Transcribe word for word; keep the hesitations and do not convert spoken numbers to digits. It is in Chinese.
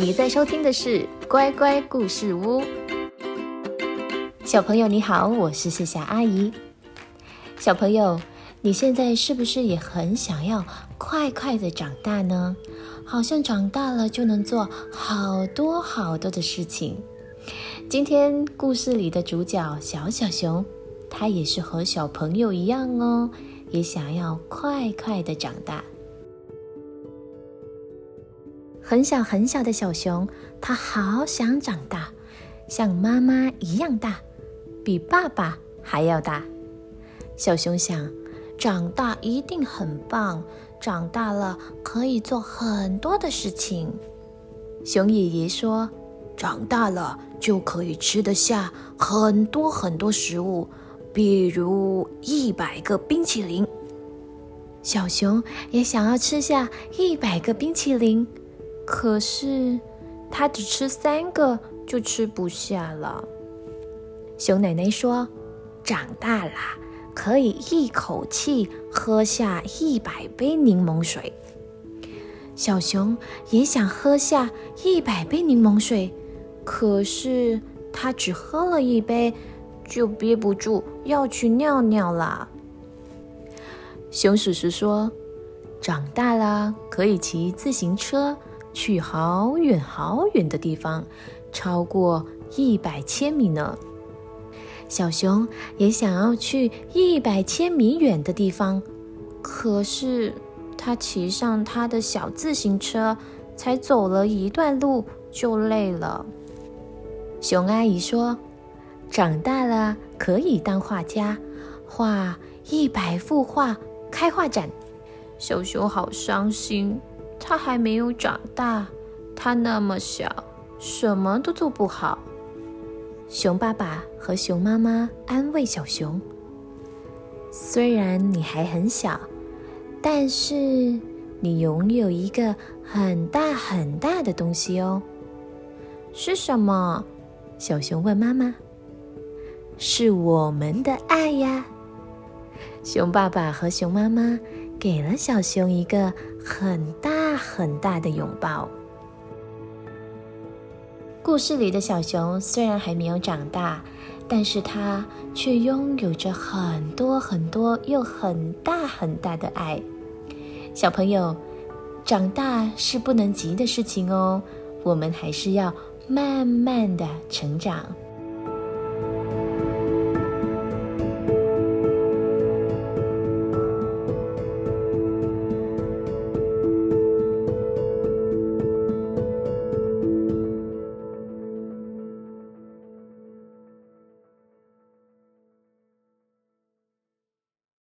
你在收听的是乖乖故事屋。小朋友你好，我是谢霞阿姨。小朋友，你现在是不是也很想要快快的长大呢？好像长大了就能做好多好多的事情。今天故事里的主角小小熊，他也是和小朋友一样哦，也想要快快的长大。很小很小的小熊，他好想长大，像妈妈一样大，比爸爸还要大。小熊想，长大一定很棒，长大了可以做很多的事情。熊爷爷说，长大了就可以吃得下很多很多食物，比如一百个冰淇淋。小熊也想要吃下一百个冰淇淋，可是他只吃三个就吃不下了。熊奶奶说，长大了可以一口气喝下一百杯柠檬水。小熊也想喝下一百杯柠檬水，可是他只喝了一杯就憋不住要去尿尿了。熊叔叔说，长大了可以骑自行车去好远好远的地方，超过一百千米呢。小熊也想要去一百千米远的地方，可是他骑上他的小自行车，才走了一段路就累了。熊阿姨说，长大了可以当画家，画一百幅画开画展。小熊好伤心，他还没有长大，他那么小，什么都做不好。熊爸爸和熊妈妈安慰小熊，虽然你还很小，但是你拥有一个很大很大的东西哦。是什么？小熊问妈妈。是我们的爱呀。熊爸爸和熊妈妈给了小熊一个很大很大的拥抱。故事里的小熊虽然还没有长大，但是它却拥有着很多很多又很大很大的爱。小朋友，长大是不能急的事情哦，我们还是要慢慢的成长。